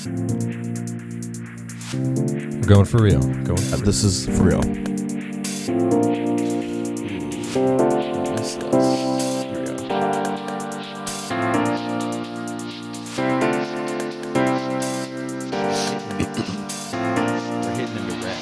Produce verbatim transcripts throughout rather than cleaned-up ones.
We're going for real. Going. For uh, real. This is for real. Ooh, miss this. Here we go. We're hitting into red.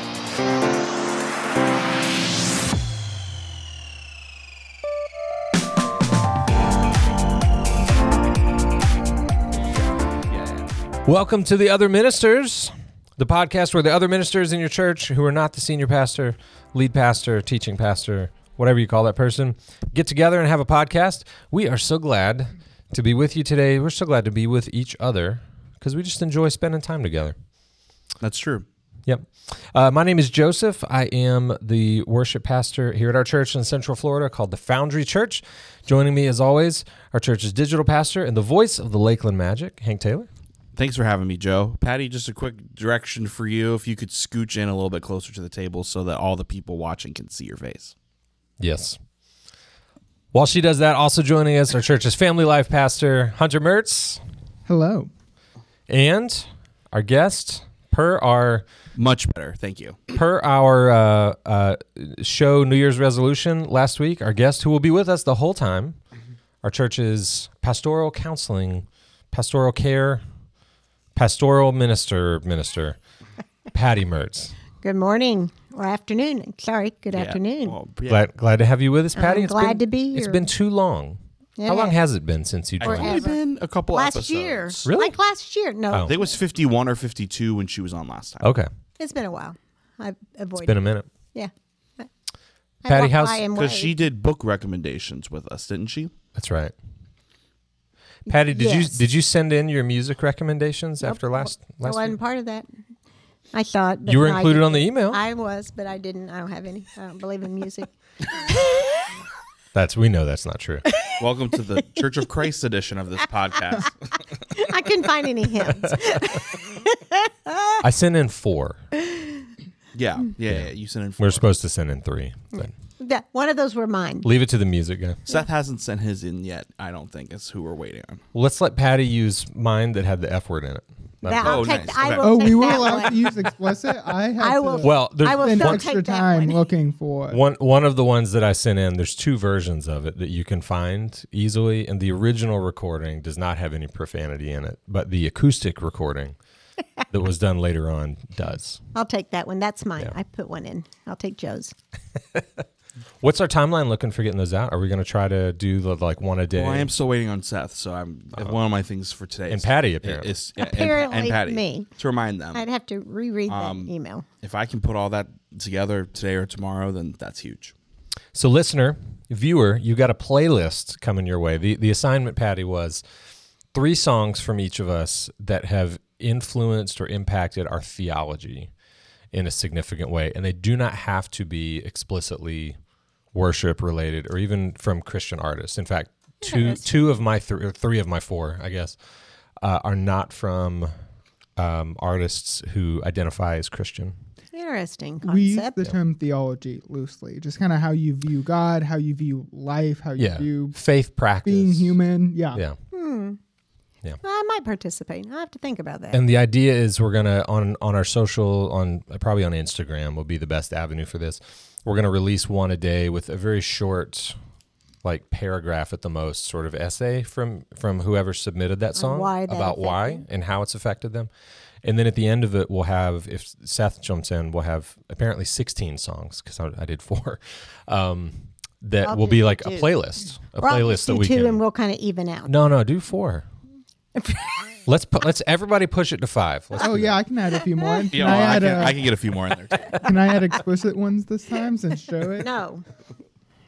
Welcome to The Other Ministers. The podcast where the other ministers in your church who are not the senior pastor, lead pastor, teaching pastor, whatever you call that person, get together and have a podcast. We are so glad to be with you today. We're so glad to be with each other because we just enjoy spending time together. That's true. Yep. Uh, my name is Joseph. I am the worship pastor here at our church in Central Florida called the Foundry Church. Joining me, as always, our church's digital pastor and the voice of the Lakeland Magic, Hank Taylor. Thanks for having me, Joe. Patty, just a quick direction for you. If you could scooch in a little bit closer to the table so that all the people watching can see your face. Yes. While she does that, also joining us, our church's family life pastor, Hunter Mertz. Hello. And our guest, per our... Much better. Thank you. Per our uh, uh, show New Year's resolution last week, our guest who will be with us the whole time, our church's pastoral counseling, pastoral care... Pastoral minister, minister, Patty Mertz. Good morning or afternoon. Sorry, good yeah. afternoon. Well, yeah. Glad glad to have you with us, Patty. I'm it's glad been, to be here. It's been too long. Yeah. How long has it been since you joined? It's been a couple last episodes. Year. Really? Like last year. No. Oh. I think it was fifty-one or fifty-two when she was on last time. Okay. It's been a while. I've avoided it. It's been a minute. It. Yeah. I Patty, how's... Because she did book recommendations with us, didn't she? That's right. Patty, did yes. you did you send in your music recommendations nope. after last last? I wasn't week? Part of that. I thought you were included on the email. I was, but I didn't. I don't have any. I don't believe in music. that's we know that's not true. Welcome to the Church of Christ edition of this podcast. I couldn't find any hymns. I sent in four. Yeah, yeah, yeah. You sent in four. We we're supposed to send in three. But. Yeah, one of those were mine. Leave it to the music guy. Seth yeah. hasn't sent his in yet, I don't think. It's who we're waiting on. Well, let's let Patty use mine that had the F word in it. That, oh, take, nice. I okay. will oh, we were allowed to use explicit? I had I will, to well, I will spend extra time looking for it. One, one of the ones that I sent in, there's two versions of it that you can find easily, and the original recording does not have any profanity in it, but the acoustic recording that was done later on does. I'll take that one. That's mine. Yeah. I put one in. I'll take Joe's. What's our timeline looking for getting those out? Are we going to try to do the, like one a day? Well, I am still waiting on Seth, so I'm uh-huh. one of my things for today. And is, Patty apparently, is, yeah, apparently and, and Patty, me to remind them. I'd have to reread um, that email. If I can put all that together today or tomorrow, then that's huge. So, listener, viewer, you got a playlist coming your way. the The assignment, Patty, was three songs from each of us that have influenced or impacted our theology in a significant way, and they do not have to be explicitly worship related or even from Christian artists. In fact, two two of my three, or three of my four, I guess, uh, are not from um, artists who identify as Christian. Interesting concept. We use the term theology loosely, just kind of how you view God, how you view life, how you yeah. view faith, practice, being human. Yeah. Yeah. Hmm. Yeah. Well, I might participate. I have to think about that. And the idea is we're gonna on on our social on probably on Instagram will be the best avenue for this. We're gonna release one a day with a very short, like paragraph at the most, sort of essay from from whoever submitted that song why that about affected. Why and how it's affected them. And then at the end of it, we'll have, if Seth jumps in, we'll have apparently sixteen songs because I, I did four. Um, that I'll will be like two. A playlist, a we'll playlist do that we two can. And we'll kind of even out. No, no, do four. let's pu- let's everybody push it to five. Let's oh yeah, that. I can add a few more. Can yeah, well, I, I, can, a, I can get a few more in there too. Can I add explicit ones this time since show it? No.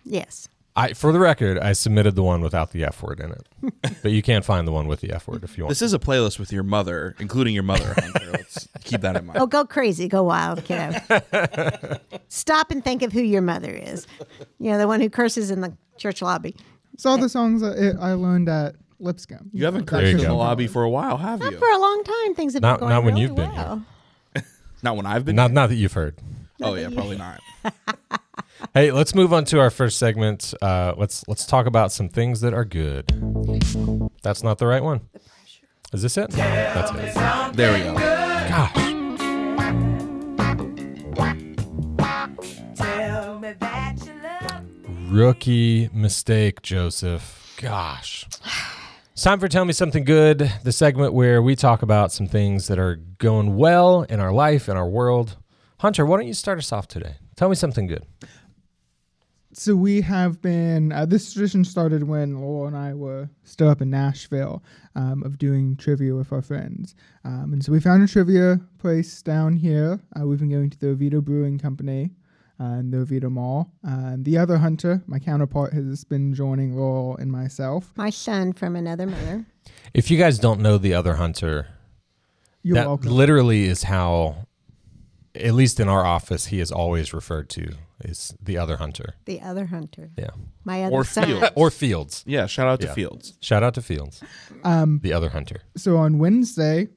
Yes. I for the record, I submitted the one without the F word in it, but you can't find the one with the F word if you want. This is a playlist with your mother, including your mother. Hunter. Let's keep that in mind. Oh, go crazy, go wild, kiddo. Stop and think of who your mother is. You know, the one who curses in the church lobby. It's all the songs I, I learned at. Let's go. You haven't cursed in the lobby for a while, have you? Not for a long time. Things have been going really well. Not when you've been here. Not when I've been here. Not that you've heard. Oh, yeah, probably not. Hey, let's move on to our first segment. Uh, let's let's talk about some things that are good. That's not the right one. The pressure. Is this it? That's it. There we go. Gosh. Rookie mistake, Joseph. Gosh. It's time for Tell Me Something Good, the segment where we talk about some things that are going well in our life, in our world. Hunter, why don't you start us off today? Tell me something good. So we have been, uh, this tradition started when Laurel and I were still up in Nashville um, of doing trivia with our friends. Um, and so we found a trivia place down here. Uh, we've been going to the Oviedo Brewing Company. And the Oviedo Mall. Uh, the other Hunter, my counterpart, has been joining Laurel and myself. My son from another mother. If you guys don't know the other Hunter, You're that welcome. Literally is how, at least in our office, he is always referred to as the other Hunter. The other Hunter. Yeah. My other or son. Fields. Or Fields. Yeah, shout out yeah. to Fields. Shout out to Fields. Um, the other Hunter. So on Wednesday,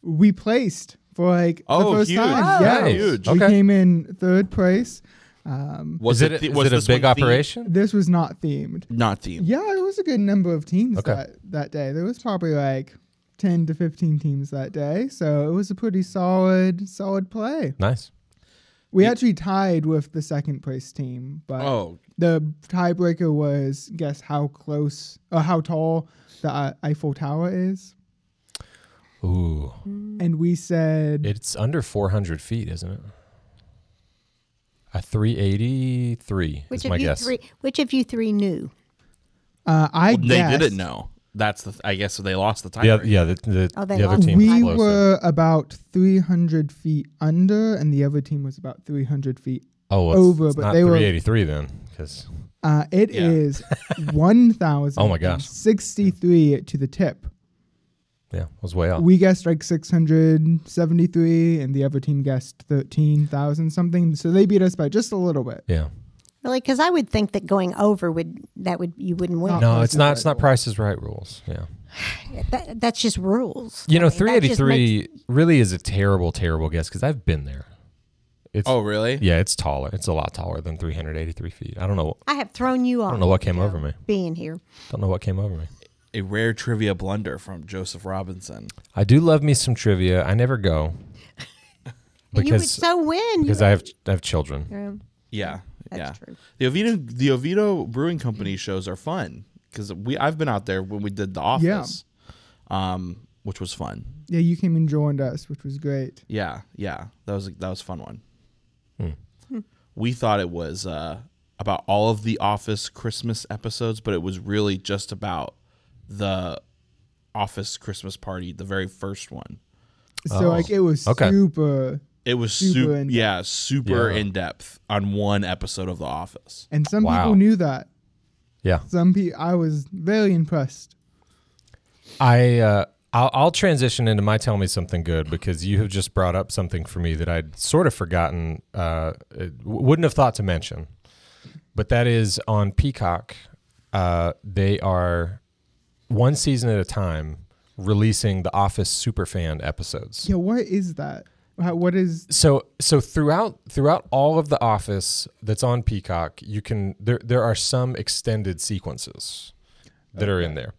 we placed... For like oh, the first huge. time, oh, yeah, nice. huge. We okay. came in third place. Um, was it? Th- was, was it a big operation? Themed? This was not themed. Not themed. Yeah, there was a good number of teams okay. that, that day. There was probably like ten to fifteen teams that day, so it was a pretty solid, solid play. Nice. We yeah. actually tied with the second place team, but oh. the tiebreaker was guess how close or how tall the uh, Eiffel Tower is. Ooh. And we said... It's under four hundred feet, isn't it? A three eighty-three which is my guess. Three, which of you three knew? Uh, I well, guess... They didn't know. That's the. Th- I guess so they lost the time. Yeah, yeah the, the, oh, the other team was closer. We were about three hundred feet under, and the other team was about three hundred feet oh, well, over. It's, it's but not they three eighty-three were, then, because... Uh, it yeah. is one thousand sixty-three oh to the tip. Yeah, it was way off. We guessed like six hundred seventy-three, and the other team guessed thirteen thousand something. So they beat us by just a little bit. Yeah, really, because I would think that going over would that would you wouldn't win. No, it's not. It's not Price is Right rules. Yeah, that, that's just rules. You know, three eighty-three really is a terrible, terrible guess because I've been there. It's, oh, really? Yeah, it's taller. It's a lot taller than three hundred eighty-three feet. I don't know. I have thrown you off. I don't know what came over me. Being here, don't know what came over me. A rare trivia blunder from Joseph Robinson. I do love me some trivia. I never go. Because, you would so win. Because I have I have children. Um, yeah. That's yeah. true. The Oviedo, the Oviedo Brewing Company shows are fun. Because we I've been out there when we did The Office, yeah. um, which was fun. Yeah, you came and joined us, which was great. Yeah, yeah. That was, that was a fun one. Hmm. Hmm. We thought it was uh, about all of The Office Christmas episodes, but it was really just about The Office Christmas party, the very first one. So oh. like it was okay. super. It was super. Su- yeah, super yeah. in depth on one episode of The Office. And some wow. people knew that. Yeah. Some people. I was very impressed. I uh, I'll, I'll transition into my tell me something good because you have just brought up something for me that I'd sort of forgotten. Uh, wouldn't have thought to mention, but that is on Peacock. Uh, they are. One season at a time, releasing the Office Superfan episodes. Yeah, what is that? How, what is so so throughout throughout all of the Office that's on Peacock, you can there there are some extended sequences that okay. are in there,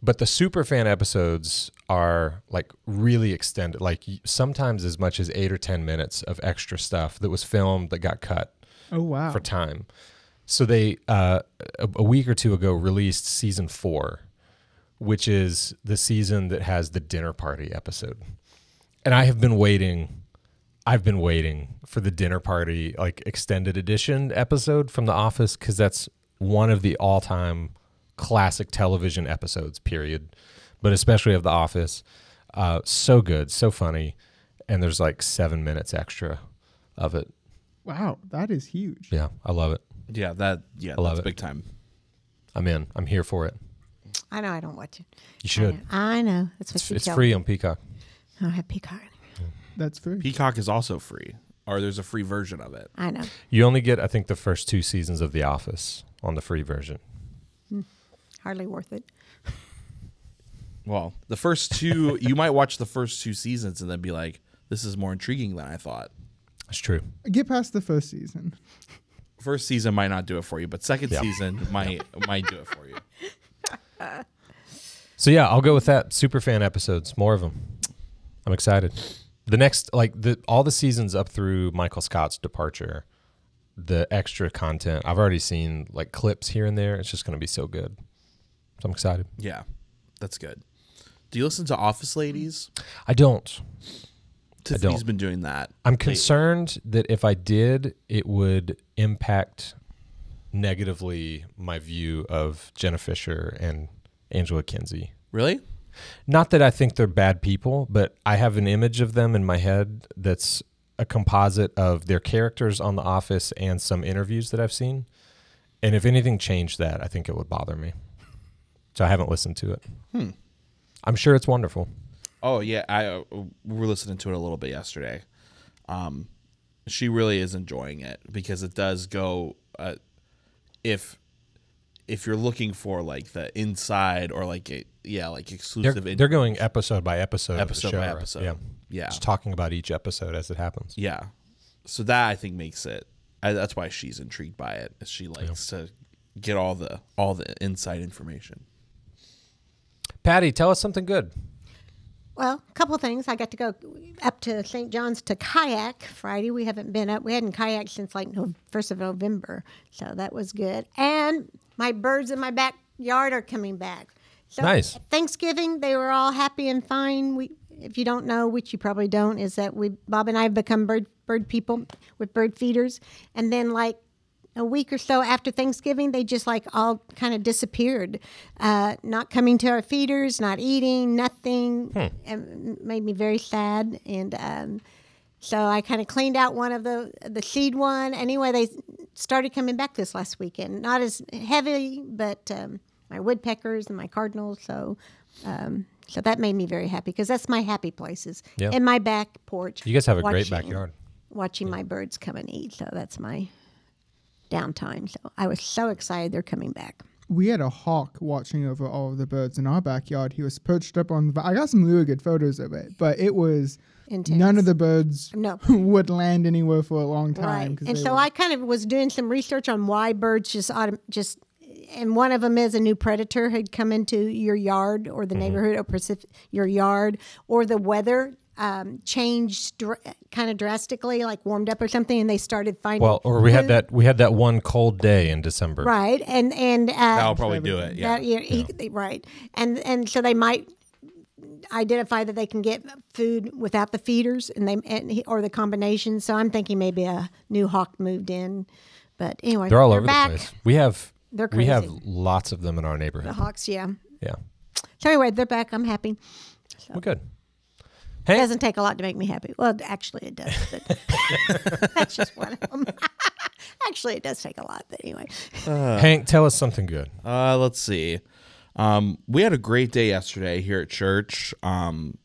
but the Superfan episodes are like really extended, like sometimes as much as eight or ten minutes of extra stuff that was filmed that got cut. Oh wow! For time, so they uh, a, a week or two ago released season four. Which is the season that has the dinner party episode. And I have been waiting, I've been waiting for the dinner party, like extended edition episode from The Office, because that's one of the all-time classic television episodes, period. But especially of The Office. Uh, so good, so funny. And there's like seven minutes extra of it. Wow, that is huge. Yeah, I love it. Yeah, that yeah, I love that's it. Big time. I'm in. I'm here for it. I know I don't watch it. You should. I know. I know. That's what it's, you it's free me. On Peacock. I don't have Peacock anymore. That's free. Peacock is also free, or there's a free version of it. I know. You only get, I think, the first two seasons of The Office on the free version. Hmm. Hardly worth it. Well, the first two, you might watch the first two seasons and then be like, this is more intriguing than I thought. That's true. Get past the first season. First season might not do it for you, but second yeah. season might might do it for you. So yeah, I'll go with that. Superfan episodes, more of them. I'm excited. The next, like the all the seasons up through Michael Scott's departure, the extra content, I've already seen like clips here and there. It's just going to be so good. So I'm excited. Yeah, that's good. Do you listen to Office Ladies? I don't. Tiffany's been doing that. I'm lately. concerned that if I did, it would impact negatively my view of Jenna Fisher and Angela Kinsey. Really? Not that I think they're bad people, but I have an image of them in my head that's a composite of their characters on The Office and some interviews that I've seen. And if anything changed that, I think it would bother me. So I haven't listened to it. Hmm. I'm sure it's wonderful. Oh, yeah. I uh, we were listening to it a little bit yesterday. Um, she really is enjoying it because it does go... Uh, if if you're looking for like the inside or like a, yeah, like exclusive... They're, in- they're going episode by episode. Episode of the show, by episode. Right? Yeah. yeah. Just talking about each episode as it happens. Yeah. So that, I think, makes it... I, that's why she's intrigued by it. Is she likes yeah. to get all the all the inside information. Patty, tell us something good. Well, a couple of things. I got to go up to Saint John's to kayak Friday. We haven't been up. We hadn't kayaked since like no, first of November, so that was good. And my birds in my backyard are coming back. So nice. Thanksgiving, they were all happy and fine. We, if you don't know, which you probably don't, is that we Bob and I have become bird bird people with bird feeders. And then like a week or so after Thanksgiving, they just like all kind of disappeared, uh, not coming to our feeders, not eating, nothing. Hmm. It made me very sad, and um, so I kind of cleaned out one of the the seed one. Anyway, they started coming back this last weekend, not as heavy, but um, my woodpeckers and my cardinals. So, um, so that made me very happy because that's my happy places yeah. in my back porch. You guys have a watching, great backyard. Watching yeah. my birds come and eat, so that's my downtime. So I was so excited they're coming back. We had a hawk watching over all of the birds in our backyard. He was perched up on the... I got some really good photos of it, but it was... Intense. None of the birds no. would land anywhere for a long time. Right. And so were. I kind of was doing some research on why birds just... Autom- just and one of them is a new predator had come into your yard or the mm-hmm. neighborhood or precip- your yard, or the weather Um, changed dr- kind of drastically, like warmed up or something, and they started finding. Well, or we food. had that we had that one cold day in December, right? And and uh, that'll probably do it, yeah. That, yeah, yeah. He, right, and and so they might identify that they can get food without the feeders, and they and he, or the combination. So I'm thinking maybe a new hawk moved in, but anyway, they're all they're over back. the place. We have they're crazy. We have lots of them in our neighborhood. The hawks, yeah, yeah. So anyway, they're back. I'm happy. So. Well, good. Hey. It doesn't take a lot to make me happy. Well, actually, it does. But that's just one of them. Actually, it does take a lot, but anyway. Uh, Hank, tell us something good. Uh, let's see. Um, we had a great day yesterday here at church. Um,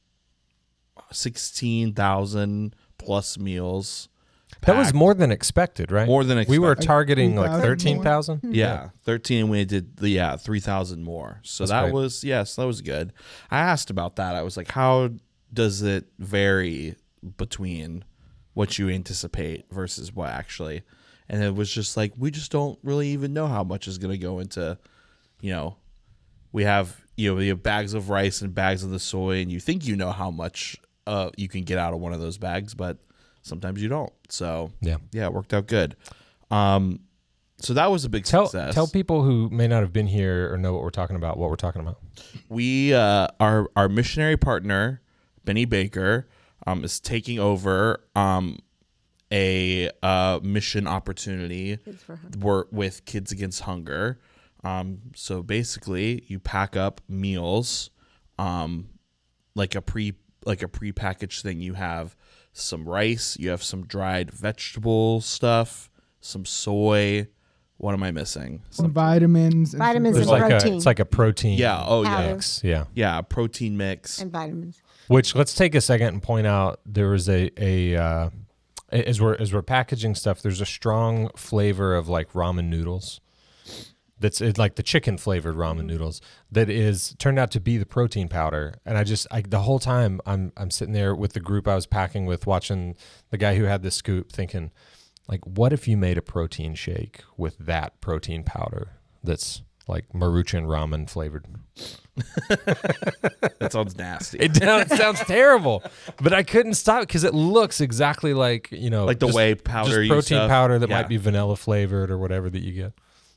sixteen thousand plus meals. Packed. That was more than expected, right? More than expected. We were targeting like thirteen thousand? Yeah, yeah, thirteen, and we did the yeah three thousand more. So that's that great. was, yes, that was good. I asked about that. I was like, how... does it vary between what you anticipate versus what actually? And it was just like, we just don't really even know how much is going to go into, you know, we have, you know, we have bags of rice and bags of the soy, and you think you know how much uh, you can get out of one of those bags, but sometimes you don't. So yeah, yeah it worked out good. Um, so that was a big tell, success. Tell people who may not have been here or know what we're talking about, what we're talking about. We, uh, our, our missionary partner, Benny Baker um, is taking over um, a uh, mission opportunity work with Kids Against Hunger. Um, so basically, you pack up meals, um, like a pre like a prepackaged thing. You have some rice, you have some dried vegetable stuff, some soy. What am I missing? Some vitamins. And vitamins and like protein. A, it's like a protein. Yeah. Oh yeah. Mix. Yeah. Yeah. Protein mix and vitamins. Which let's take a second and point out there is a a uh, as we're as we're packaging stuff. There's a strong flavor of like ramen noodles. That's it's like the chicken flavored ramen noodles that is turned out to be the protein powder. And I just I, the whole time I'm I'm sitting there with the group I was packing with, watching the guy who had the scoop, thinking like, what if you made a protein shake with that protein powder? That's Like Maruchan ramen flavored. That sounds nasty. It, it sounds terrible, but I couldn't stop because it looks exactly like, you know, like the just, whey powder, just protein stuff. powder that yeah. might be vanilla flavored or whatever that you get.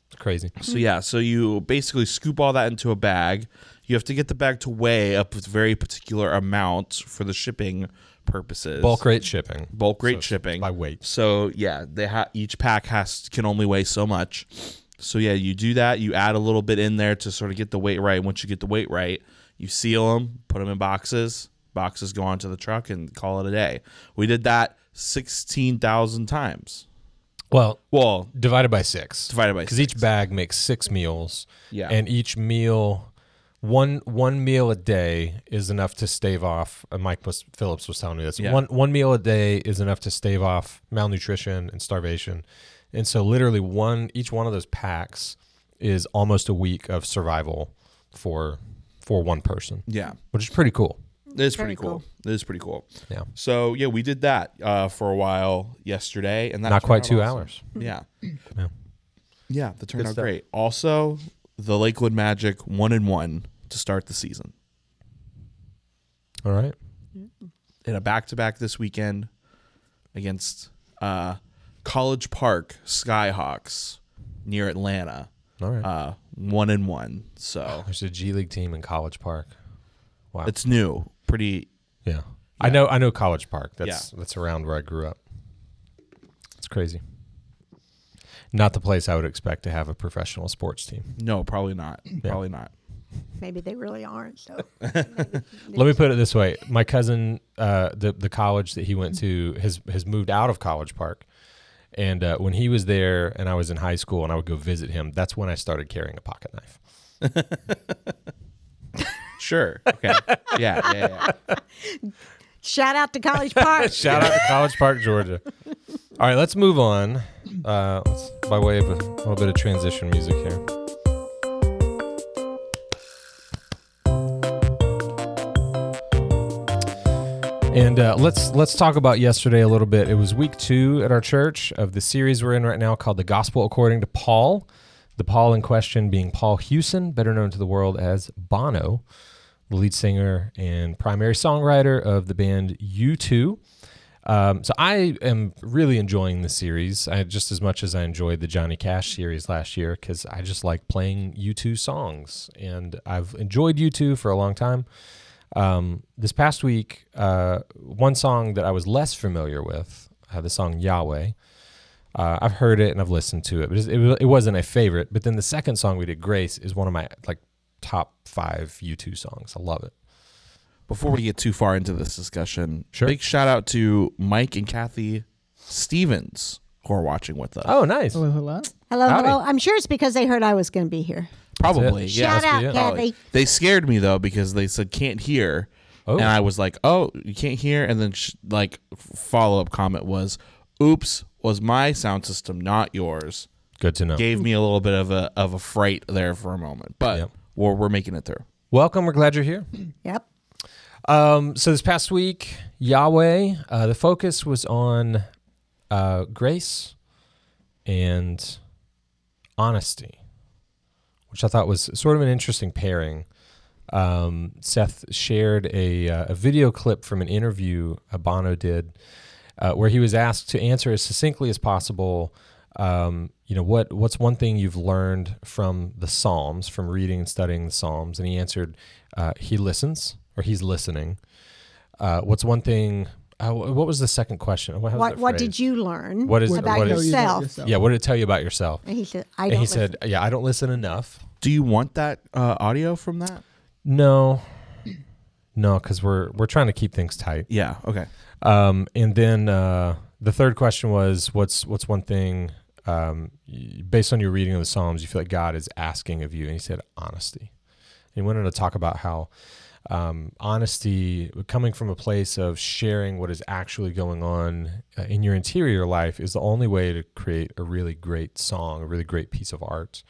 It's crazy. So yeah, so you basically scoop all that into a bag. You have to get the bag to weigh up with very particular amounts for the shipping purposes. Bulk rate shipping. Bulk rate so shipping by weight. So yeah, they ha- each pack has can only weigh so much. So, yeah, you do that. You add a little bit in there to sort of get the weight right. Once you get the weight right, you seal them, put them in boxes. Boxes go onto the truck and call it a day. We did that sixteen thousand times. Well, well, divided by six. Divided by six. Because each bag makes six meals. Yeah. And each meal, one one meal a day is enough to stave off. Uh, Mike was, Phillips was telling me this. Yeah. One, one meal a day is enough to stave off malnutrition and starvation. And so literally one each one of those packs is almost a week of survival for for one person. Yeah. Which is pretty cool. It is pretty, pretty cool. cool. It is pretty cool. Yeah. So, yeah, we did that uh, for a while yesterday. and that Not quite two awesome. hours. Yeah. Yeah. Yeah, that turned Good out stuff. great. Also, the Lakewood Magic one and one to start the season. All right. In a back-to-back this weekend against... Uh, College Park Skyhawks near Atlanta. All right. Uh, one and one. So there's a G League team in College Park. Wow. It's new. Pretty yeah. yeah. I know I know College Park. That's yeah. that's around where I grew up. It's crazy. Not the place I would expect to have a professional sports team. No, probably not. Yeah. Probably not. Maybe they really aren't. So let me put it this way. My cousin, uh, the the college that he went to has has moved out of College Park. And uh, when he was there and I was in high school and I would go visit him, that's when I started carrying a pocket knife. Sure. Okay. Yeah, yeah, yeah. Shout out to College Park. Shout out to College Park, Georgia. All right, let's move on. Uh, let's, by way of a little bit of transition music here. And uh, let's let's talk about yesterday a little bit. It was week two at our church of the series we're in right now called The Gospel According to Paul. The Paul in question being Paul Hewson, better known to the world as Bono, the lead singer and primary songwriter of the band U two. Um, so I am really enjoying this series, I, just as much as I enjoyed the Johnny Cash series last year, because I just like playing U two songs. And I've enjoyed U two for a long time. Um, this past week, uh, one song that I was less familiar with, uh, the song Yahweh, uh, I've heard it and I've listened to it, but it, it wasn't a favorite. But then the second song we did, Grace, is one of my like top five U two songs. I love it. Before we get too far into this discussion, sure. Big shout out to Mike and Kathy Stevens who are watching with us. Oh, nice. Hello, hello. Hello, Howdy. hello. I'm sure it's because they heard I was going to be here. Probably. Yeah. Shout out, Kathy. They scared me, though, because they said can't hear. Oh. And I was like, oh, you can't hear? And then, sh- like, follow-up comment was, oops, was my sound system, not yours. Good to know. Gave me a little bit of a of a fright there for a moment. But yep. we're, we're making it through. Welcome. We're glad you're here. Yep. Um, so this past week, Yahweh, uh, the focus was on uh, grace and honesty, which I thought was sort of an interesting pairing. Um, Seth shared a, uh, a video clip from an interview Bono did uh, where he was asked to answer as succinctly as possible, um, you know, what what's one thing you've learned from the Psalms, from reading and studying the Psalms? And he answered, uh, he listens, or he's listening. Uh, what's one thing... Uh, what was the second question? What, what, what did you learn what is, about what yourself? Is, yeah, what did it tell you about yourself? And he said, I don't and he listen. said, yeah, I don't listen enough. Do you want that uh, audio from that? No. No, because we're we're trying to keep things tight. Yeah, okay. Um, and then uh, the third question was, what's what's one thing, um, based on your reading of the Psalms, you feel like God is asking of you? And he said, honesty. And he went on to talk about how Um, honesty, coming from a place of sharing what is actually going on uh, in your interior life, is the only way to create a really great song, a really great piece of art.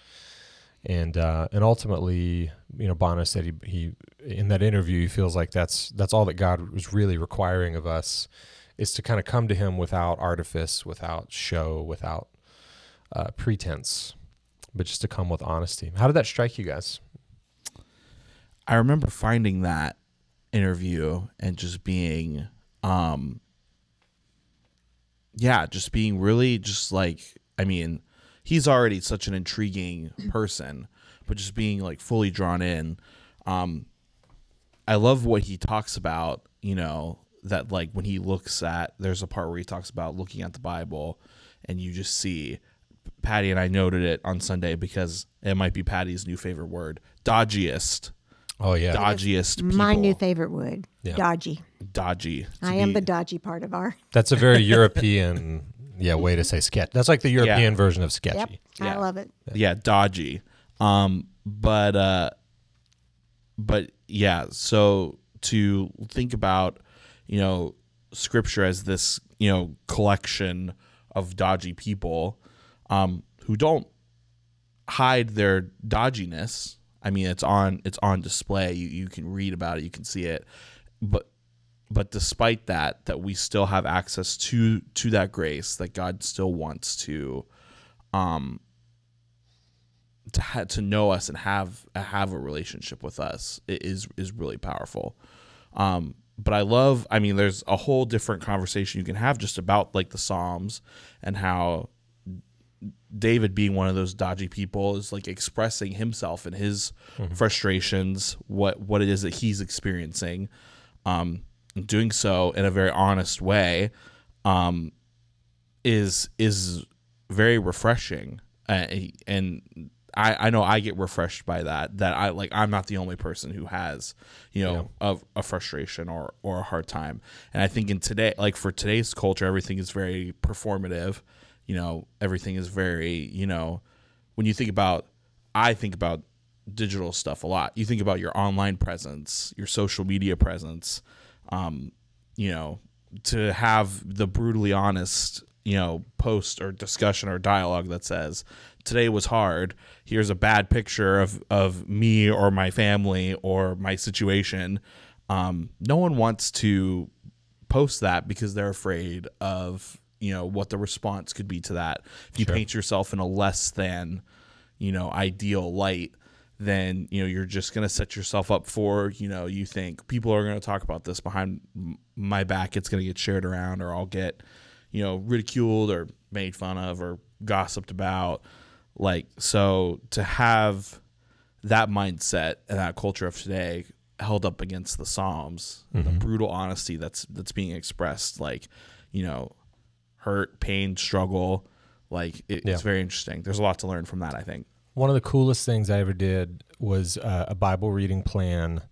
And uh, and ultimately, you know, Bono said he, he in that interview, he feels like that's that's all that God was really requiring of us, is to kind of come to him without artifice, without show, without uh, pretense, but just to come with honesty. How did that strike you guys? I remember finding that interview and just being, um, yeah, just being really just like, I mean, he's already such an intriguing person, but just being like fully drawn in. Um, I love what he talks about, you know, that like when he looks at, there's a part where he talks about looking at the Bible and you just see, Patty and I noted it on Sunday because it might be Patty's new favorite word, dodgiest. Oh, yeah. Dodgiest people. My new favorite word. Yeah. Dodgy. Dodgy. To I am be, the dodgy part of our. That's a very European yeah, way to say sketch. That's like the European yeah. version of sketchy. Yep. Yeah. I love it. Yeah, yeah dodgy. Um, but, uh, but yeah, so to think about, you know, Scripture as this, you know, collection of dodgy people um, who don't hide their dodginess. I mean, it's on it's on display. You you can read about it. You can see it. But but despite that, that we still have access to to that grace that God still wants to um to ha- to know us and have have a relationship with us. It is is really powerful. Um, but I love. I mean, there's a whole different conversation you can have just about like the Psalms and how David being one of those dodgy people is like expressing himself and his mm-hmm. frustrations, what, what it is that he's experiencing, um, doing so in a very honest way, um, is, is very refreshing. Uh, and I, I know I get refreshed by that, that I like, I'm not the only person who has, you know, yeah. a, a frustration or, or a hard time. And I think in today, like for today's culture, everything is very performative. You know, everything is very, you know, when you think about, I think about digital stuff a lot. You think about your online presence, your social media presence, um, you know, to have the brutally honest, you know, post or discussion or dialogue that says, today was hard. Here's a bad picture of, of me or my family or my situation. Um, no one wants to post that because they're afraid of, you know, what the response could be to that. If you sure. paint yourself in a less than, you know, ideal light, then, you know, you're just going to set yourself up for, you know, you think people are going to talk about this behind my back. It's going to get shared around or I'll get, you know, ridiculed or made fun of or gossiped about. Like, so to have that mindset and that culture of today held up against the Psalms, mm-hmm. the brutal honesty that's, that's being expressed, like, you know, hurt, pain, struggle, like it, yeah. it's very interesting. There's a lot to learn from that, I think. One of the coolest things I ever did was uh, a Bible reading plan.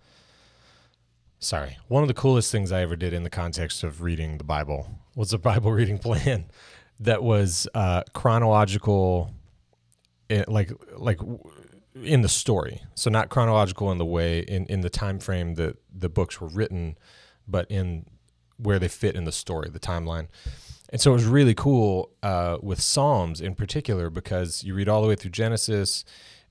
Sorry. One of the coolest things I ever did in the context of reading the Bible was a Bible reading plan that was uh, chronological, it, like like in the story. So not chronological in the way, in, in the time frame that the books were written, but in where they fit in the story, the timeline. And so it was really cool uh, with Psalms in particular because you read all the way through Genesis,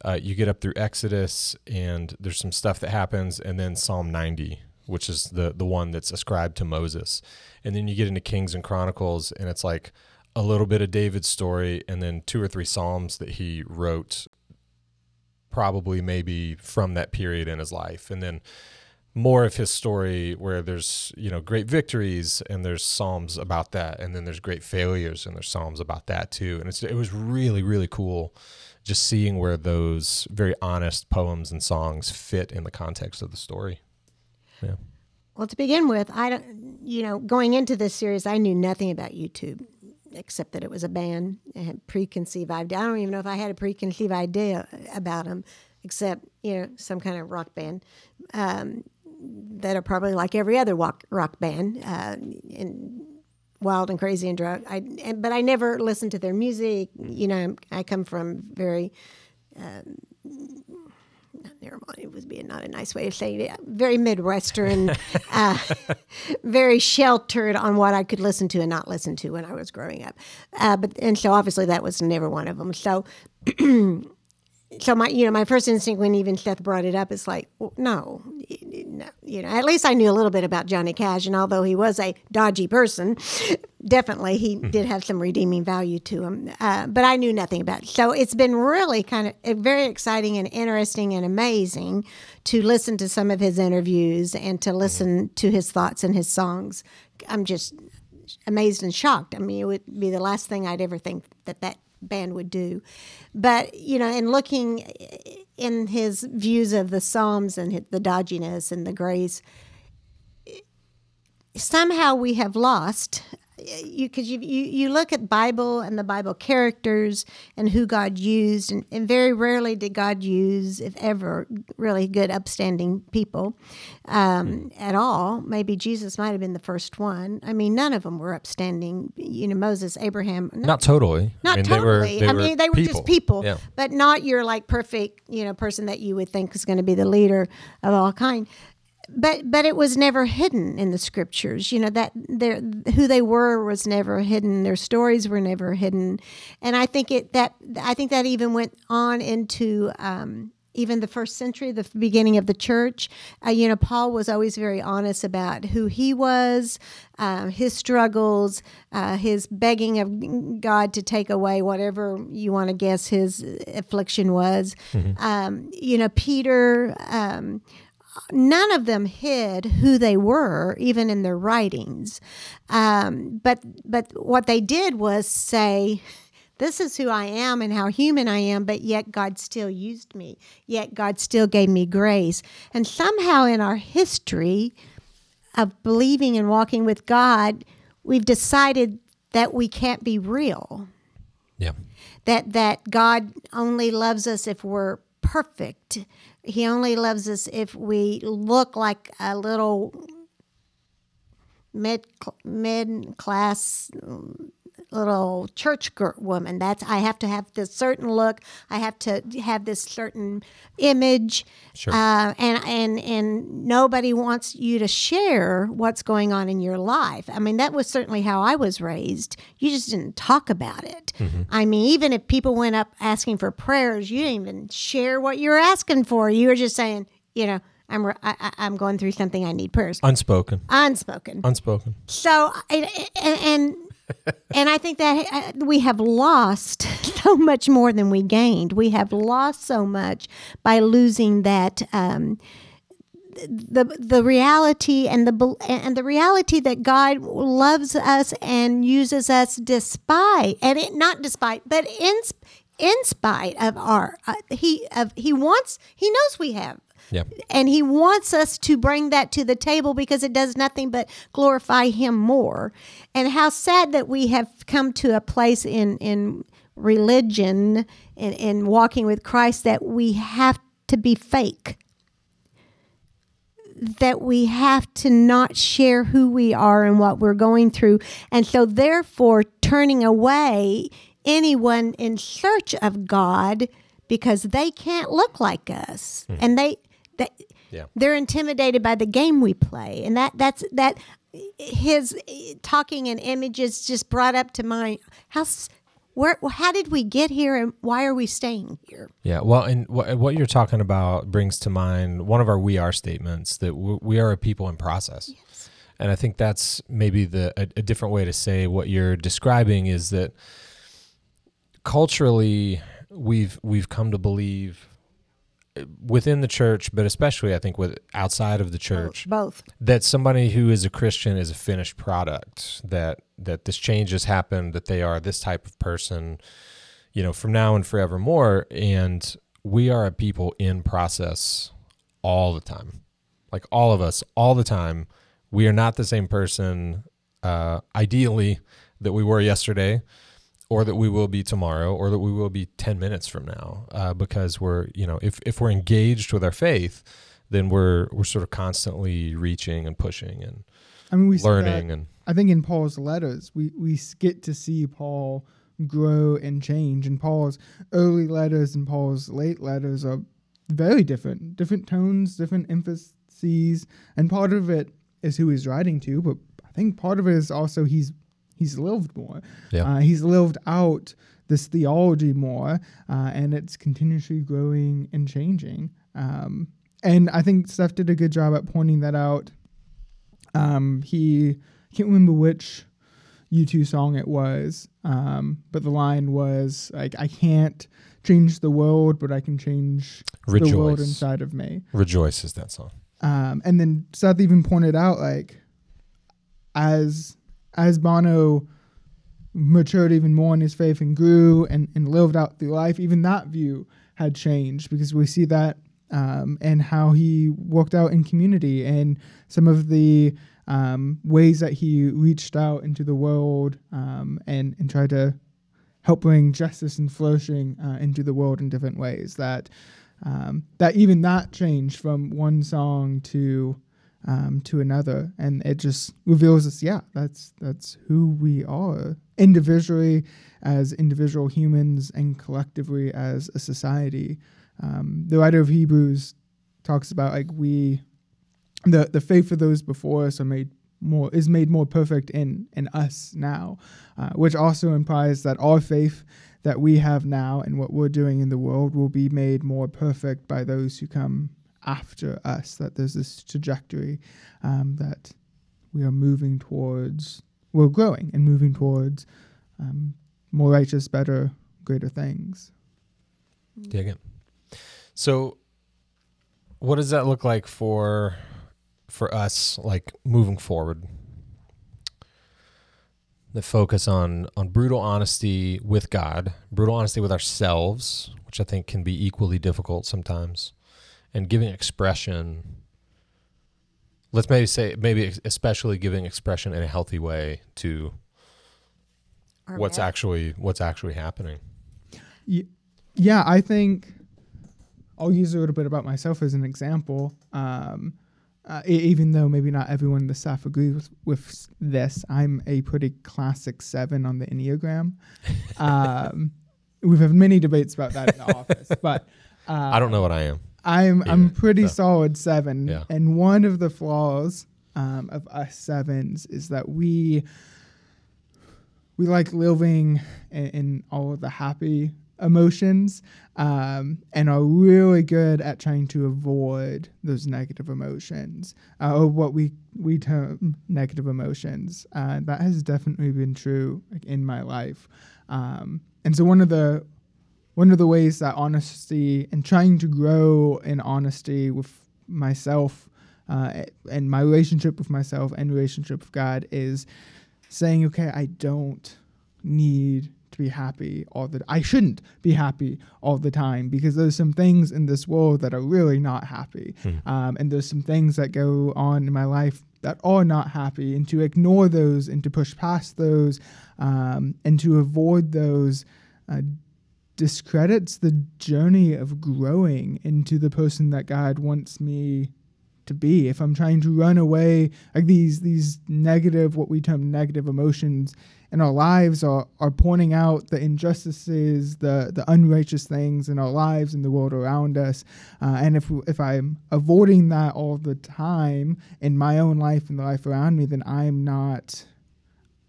uh, you get up through Exodus, and there's some stuff that happens, and then Psalm ninety, which is the the one that's ascribed to Moses. And then you get into Kings and Chronicles, and it's like a little bit of David's story and then two or three Psalms that he wrote probably maybe from that period in his life. And then more of his story where there's, you know, great victories and there's Psalms about that. And then there's great failures and there's Psalms about that too. And it's, it was really, really cool just seeing where those very honest poems and songs fit in the context of the story. Yeah. Well, to begin with, I don't, you know, going into this series, I knew nothing about YouTube except that it was a band. I had preconceived idea. I don't even know if I had a preconceived idea about them, except, you know, some kind of rock band. Um, that are probably like every other rock, rock band, uh, and wild and crazy and drug. I, and, but I never listened to their music. You know, I come from very, um, never mind, it was being not a nice way of saying it, very Midwestern, uh, very sheltered on what I could listen to and not listen to when I was growing up. Uh, but and so obviously that was never one of them. So so my, you know, my first instinct when even Seth brought it up is like, well, no, no, you know, at least I knew a little bit about Johnny Cash. And although he was a dodgy person, definitely he mm-hmm. did have some redeeming value to him. Uh, but I knew nothing about it. So it's been really kind of very exciting and interesting and amazing to listen to some of his interviews and to listen to his thoughts and his songs. I'm just amazed and shocked. I mean, it would be the last thing I'd ever think that that band would do. But, you know, and looking in his views of the Psalms and the dodginess and the grace, somehow we have lost, you because you, you you look at Bible and the Bible characters and who God used, and, and very rarely did God use, if ever, really good upstanding people um, mm-hmm. at all. Maybe Jesus might have been the first one. I mean, none of them were upstanding. You know, Moses, Abraham. Not, not totally. Not I mean, totally. They were, they I mean, they were people. just people, yeah. But not your like perfect, you know, person that you would think is going to be the leader of all kind. But but it was never hidden in the scriptures, you know, that their who they were was never hidden. Their stories were never hidden, and I think it that I think that even went on into um, even the first century, the beginning of the church. Uh, you know, Paul was always very honest about who he was, uh, his struggles, uh, his begging of God to take away whatever you want to guess his affliction was. Mm-hmm. Um, you know, Peter. Um, None of them hid who they were, even in their writings. Um, but but what they did was say, this is who I am and how human I am, but yet God still used me. Yet God still gave me grace. And somehow in our history of believing and walking with God, we've decided that we can't be real. Yeah. That, that God only loves us if we're perfect. He only loves us if we look like a little mid mid class little church woman. That's I have to have this certain look. I have to have this certain image. Sure. Uh, and and and nobody wants you to share what's going on in your life. I mean, that was certainly how I was raised. You just didn't talk about it. Mm-hmm. I mean, even if people went up asking for prayers, you didn't even share what you were asking for. You were just saying, you know, I'm re- I, I'm going through something. I need prayers. Unspoken. Unspoken. Unspoken. So and. and and I think that we have lost so much more than we gained. We have lost so much by losing that um, the the reality and the and the reality that God loves us and uses us despite and it, not despite, but in in spite of our uh, he of he wants he knows we have. Yep. And he wants us to bring that to the table because it does nothing but glorify him more. And how sad that we have come to a place in, in religion and in walking with Christ that we have to be fake, that we have to not share who we are and what we're going through. And so therefore turning away anyone in search of God because they can't look like us. Mm. And they... That, yeah. They're intimidated by the game we play, and that that's that. His talking and images just brought up to mind. How, where, how did we get here, and why are we staying here? Yeah, well, and wh- what you're talking about brings to mind one of our "we are" statements that w- we are a people in process, yes. And I think that's maybe the a, a different way to say what you're describing is that culturally we've we've come to believe. Within the church, but especially I think with outside of the church, both that somebody who is a Christian is a finished product, that that this change has happened, that they are this type of person, you know, from now and forevermore. And we are a people in process all the time, like all of us, all the time. We are not the same person, uh, ideally, that we were yesterday. Or that we will be tomorrow, or that we will be ten minutes from now, uh, because we're, you know, if, if we're engaged with our faith, then we're we're sort of constantly reaching and pushing and I mean, we learning. And I think in Paul's letters, we, we get to see Paul grow and change. And Paul's early letters and Paul's late letters are very different, different tones, different emphases. And part of it is who he's writing to, but I think part of it is also he's He's lived more. Yeah. Uh, he's lived out this theology more, uh, and it's continuously growing and changing. Um, and I think Steph did a good job at pointing that out. Um, he can't remember which U two song it was, um, but the line was like, "I can't change the world, but I can change Rejoice. The world inside of me." Rejoice is that song. Um, and then Seth even pointed out, like, as as Bono matured even more in his faith and grew and, and lived out through life, even that view had changed, because we see that um, in how he worked out in community and some of the um, ways that he reached out into the world um, and, and tried to help bring justice and flourishing uh, into the world in different ways. That um, that even that changed from one song to um, to another, and it just reveals us. Yeah, that's that's who we are individually as individual humans and collectively as a society. Um, the writer of Hebrews talks about like we, the the faith of those before us are made. More is made more perfect in in us now, uh, which also implies that our faith that we have now and what we're doing in the world will be made more perfect by those who come after us, that there's this trajectory um, that we are moving towards, we're growing and moving towards um, more righteous, better, greater things. Dig it. So what does that look like for... for us, like moving forward, the focus on on brutal honesty with God, brutal honesty with ourselves, which I think can be equally difficult sometimes, and giving expression. Let's maybe say, maybe especially giving expression in a healthy way to Our what's marriage. actually what's actually happening. Yeah, I think I'll use a little bit about myself as an example. Um, Uh, even though maybe not everyone in the staff agrees with, with this, I'm a pretty classic seven on the Enneagram. Um, we've had many debates about that in the office, but uh, I don't know what I am. I'm either, I'm pretty so. solid seven, yeah. And one of the flaws um, of us sevens is that we we like living in, in all of the happy emotions um, and are really good at trying to avoid those negative emotions uh, or what we, we term negative emotions. Uh, that has definitely been true like, in my life. Um, and so one of the one of the ways that honesty and trying to grow in honesty with myself uh, and my relationship with myself and relationship with God is saying, okay, I don't need be happy all the I shouldn't be happy all the time, because there's some things in this world that are really not happy mm. um, and there's some things that go on in my life that are not happy, and to ignore those and to push past those um, and to avoid those uh, discredits the journey of growing into the person that God wants me to be. If I'm trying to run away, like these these negative, what we term negative emotions in our lives are are pointing out the injustices, the the unrighteous things in our lives and the world around us. Uh, and if if I'm avoiding that all the time in my own life and the life around me, then I'm not.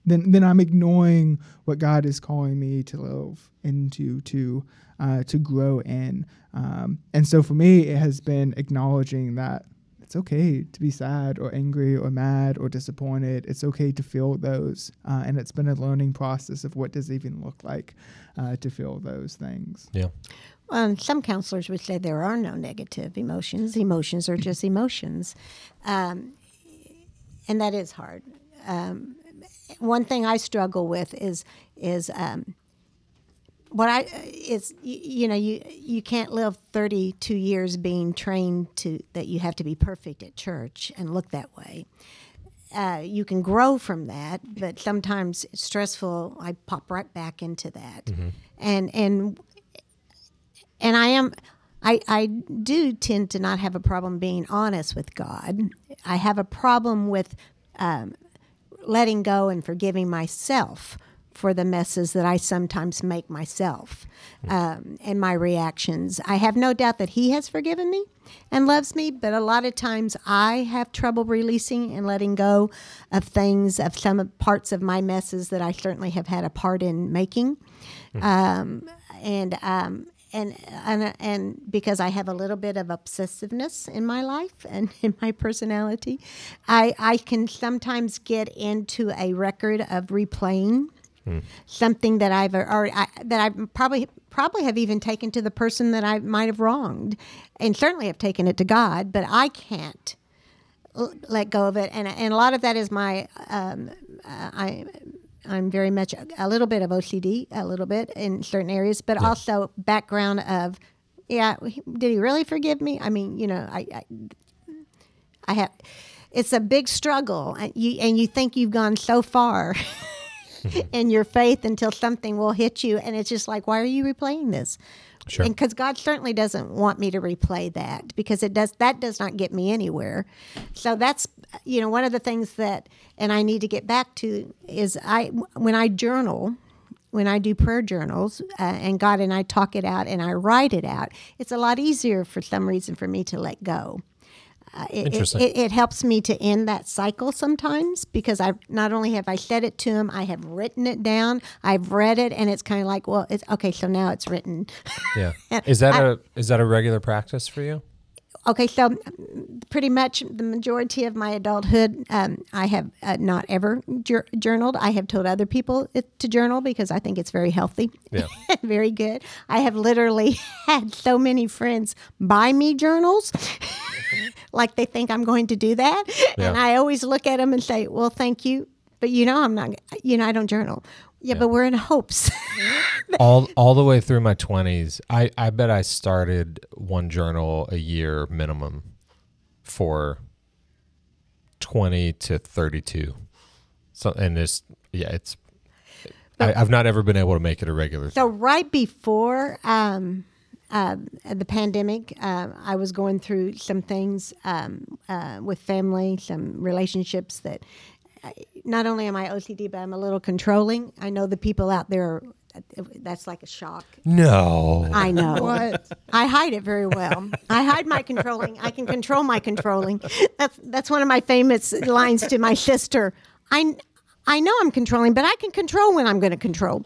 Then then I'm ignoring what God is calling me to live into, to uh, to grow in. Um, and so for me, it has been acknowledging that. It's okay to be sad or angry or mad or disappointed. It's okay to feel those. Uh, and it's been a learning process of what does it even look like uh, to feel those things. Yeah. Um, some counselors would say there are no negative emotions. Emotions are just emotions. Um, and that is hard. Um, one thing I struggle with is is um, what I is you, you know you you can't live thirty-two years being trained to that you have to be perfect at church and look that way. Uh, you can grow from that, but sometimes it's stressful. I pop right back into that, mm-hmm. and and and I am I I do tend to not have a problem being honest with God. I have a problem with um, letting go and forgiving myself for the messes that I sometimes make myself um, and my reactions. I have no doubt that he has forgiven me and loves me, but a lot of times I have trouble releasing and letting go of things, of some parts of my messes that I certainly have had a part in making. Um, and, um, And, and and because I have a little bit of obsessiveness in my life and in my personality, I, I can sometimes get into a record of replaying mm. something that I've or I, that I probably probably have even taken to the person that I might have wronged, and certainly have taken it to God. But I can't l- let go of it, and and a lot of that is my um, uh, I. I'm very much a little bit of O C D, a little bit in certain areas, but yeah. also background of, yeah, did he really forgive me? I mean, you know, I, I, I have, it's a big struggle, and you, and you think you've gone so far in your faith until something will hit you, and it's just like, why are you replaying this? Sure. And because God certainly doesn't want me to replay that, because it does that does not get me anywhere. So that's, you know, one of the things that, and I need to get back to is I when I journal, when I do prayer journals, uh, and God and I talk it out and I write it out, it's a lot easier for some reason for me to let go. Uh, it, Interesting. It, it helps me to end that cycle sometimes, because I not only have I said it to him, I have written it down, I've read it, and it's kind of like, well, it's okay, so now it's written. Yeah, is that I, a is that a regular practice for you? Okay, so pretty much the majority of my adulthood, um, I have uh, not ever jur- journaled. I have told other people it, to journal, because I think it's very healthy, yeah. very good. I have literally had so many friends buy me journals, like they think I'm going to do that. Yeah. And I always look at them and say, well, thank you, but you know I'm not, you know, I don't journal. Yeah, yeah. But we're in hopes. all all the way through my twenties, I, I bet I started one journal a year minimum for twenty to thirty-two. So, and it's, yeah, it's, but, I, I've not ever been able to make it a regular. So thing. Right before um, uh, the pandemic, uh, I was going through some things um, uh, with family, some relationships that, not only am I O C D, but I'm a little controlling. I know the people out there, are, that's like a shock. No. I know. What? I hide it very well. I hide my controlling. I can control my controlling. That's that's one of my famous lines to my sister. I, I know I'm controlling, but I can control when I'm going to control.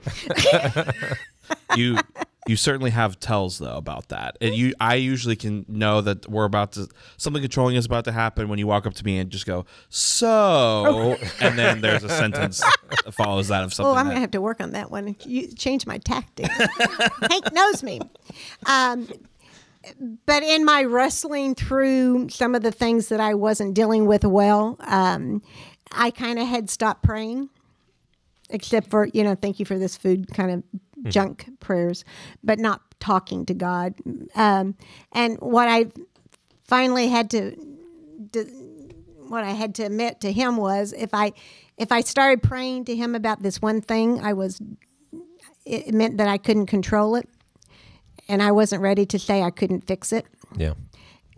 You you certainly have tells, though, about that. And you, I usually can know that we're about to, something controlling is about to happen when you walk up to me and just go, so, and then there's a sentence that follows that of something. Oh, I'm going to have to work on that one. You change my tactic. Hank knows me. Um, but in my wrestling through some of the things that I wasn't dealing with well, um, I kind of had stopped praying. Except for, you know, thank you for this food kind of mm. junk prayers, but not talking to God. Um, and what I finally had to, to, what I had to admit to him was, if I, if I started praying to him about this one thing, I was, it meant that I couldn't control it, and I wasn't ready to say I couldn't fix it. Yeah.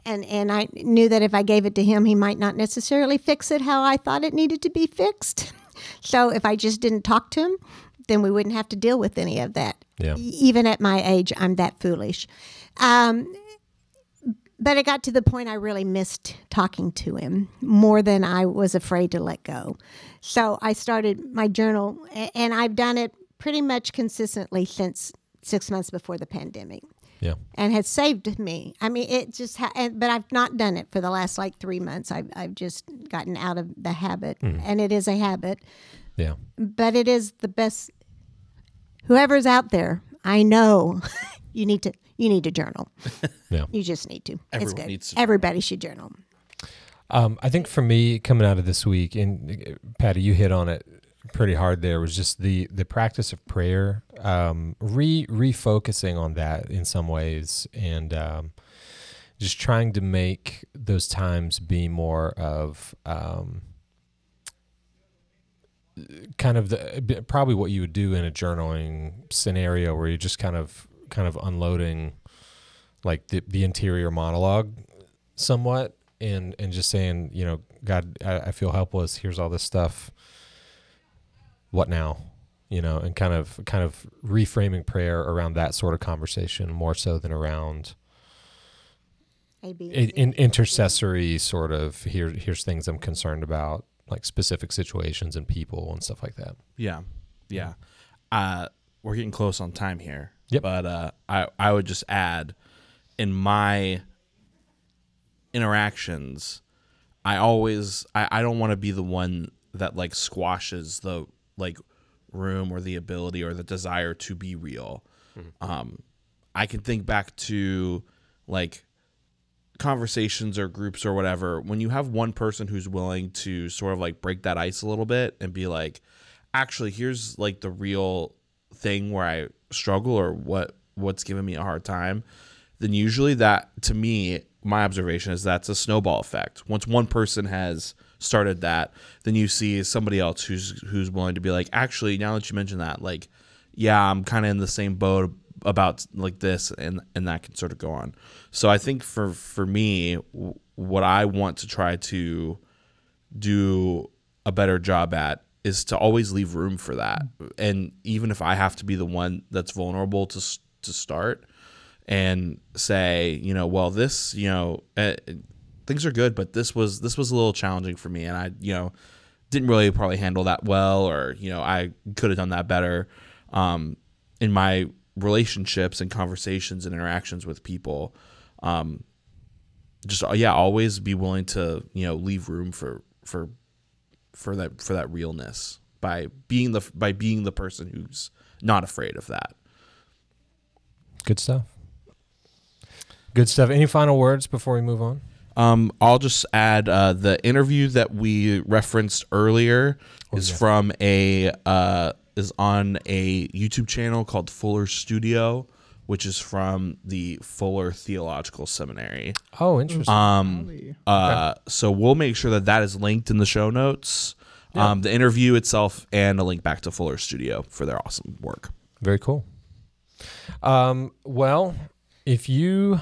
And and I knew that if I gave it to him, he might not necessarily fix it how I thought it needed to be fixed. So if I just didn't talk to him, then we wouldn't have to deal with any of that. Yeah. Even at my age, I'm that foolish. Um, but it got to the point I really missed talking to him more than I was afraid to let go. So I started my journal, and I've done it pretty much consistently since six months before the pandemic. Yeah. And has saved me. I mean, it just, ha- but I've not done it for the last like three months. I've, I've just gotten out of the habit, mm. and it is a habit. Yeah. But it is the best. Whoever's out there, I know you need to, you need to journal. Yeah. You just need to. Everyone it's good. Needs to Everybody should journal. Um, I think for me coming out of this week, and Patty, you hit on it pretty hard there, was just the the practice of prayer, um re refocusing on that in some ways, and um just trying to make those times be more of um kind of the probably what you would do in a journaling scenario, where you're just kind of kind of unloading like the, the interior monologue somewhat, and and just saying, you know, God, I, I feel helpless, here's all this stuff. What now? you know, and kind of kind of reframing prayer around that sort of conversation more so than around in, in intercessory sort of here here's things I'm concerned about, like specific situations and people and stuff like that. Yeah, yeah. Uh, we're getting close on time here. Yep. But uh, I I would just add, in my interactions, I always I, I don't want to be the one that like squashes the like. room or the ability or the desire to be real. Mm-hmm. Um, I can think back to like conversations or groups or whatever. When you have one person who's willing to sort of like break that ice a little bit and be like, actually, here's like the real thing where I struggle or what what's giving me a hard time, then usually that, to me, my observation is that's a snowball effect. Once one person has started that, then you see somebody else who's who's willing to be like, actually, now that you mention that, like, yeah, I'm kind of in the same boat about like this, and and that can sort of go on. So I think for for me, w- what I want to try to do a better job at is to always leave room for that, and even if I have to be the one that's vulnerable to to start and say, you know, well, this, you know. Uh, Things are good, but this was this was a little challenging for me, and I, you know, didn't really probably handle that well, or you know, I could have done that better. Um, in my relationships and conversations and interactions with people, um, just yeah, always be willing to, you know, leave room for for for that for that realness by being the by being the person who's not afraid of that. Good stuff. Good stuff. Any final words before we move on? Um, I'll just add uh, the interview that we referenced earlier oh, is yeah. from a uh, is on a YouTube channel called Fuller Studio, which is from the Fuller Theological Seminary. Oh, interesting. Um, uh, okay. So we'll make sure that that is linked in the show notes, yeah. um, the interview itself, and a link back to Fuller Studio for their awesome work. Very cool. Um, well, if you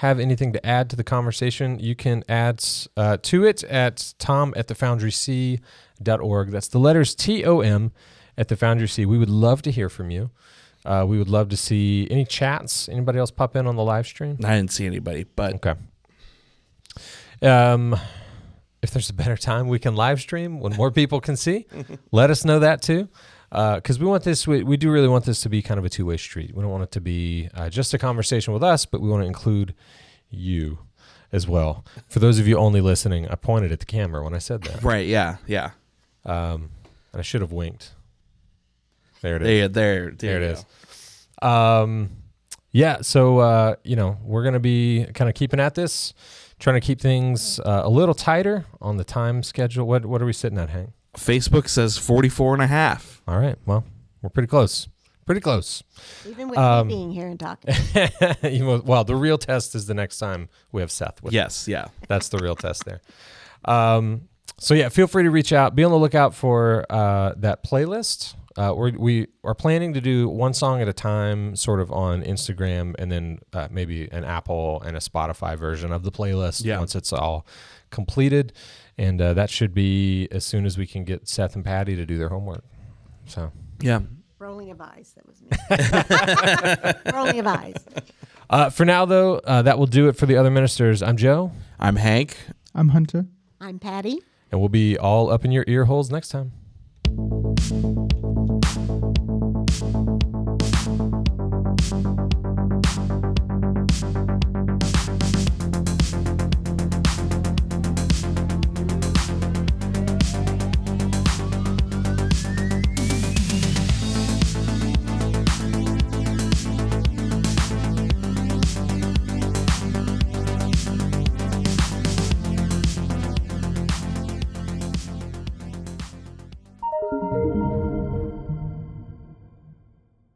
have anything to add to the conversation, you can add uh, to it at tom at the foundry c dot org. That's the letters T O M at the Foundry C. We would love to hear from you. Uh, we would love to see any chats. Anybody else pop in on the live stream? I didn't see anybody, but... Okay. Um, if there's a better time, we can live stream when more people can see. Let us know that too. Because uh, we want this, we, we do really want this to be kind of a two-way street. We don't want it to be uh, just a conversation with us, but we want to include you as well. For those of you only listening, I pointed at the camera when I said that. Right, yeah, yeah. Um, and I should have winked. There it is. There, there, there, there it is. Um, yeah, so, uh, you know, we're going to be kind of keeping at this, trying to keep things uh, a little tighter on the time schedule. What, what are we sitting at, Hank? Facebook says forty-four and a half. All right. Well, we're pretty close. Pretty close. Even with um, me being here and talking. you know, well, the real test is the next time we have Seth with Yes, us. yeah. That's the real test there. Um, so, yeah, feel free to reach out. Be on the lookout for uh, that playlist. Uh, we're, we are planning to do one song at a time sort of on Instagram, and then uh, maybe an Apple and a Spotify version of the playlist yeah. once it's all completed. And uh, that should be as soon as we can get Seth and Patty to do their homework. So yeah, rolling of eyes. That was me. rolling of eyes. Uh, for now, though, uh, that will do it for the other ministers. I'm Joe. I'm Hank. I'm Hunter. I'm Patty. And we'll be all up in your ear holes next time.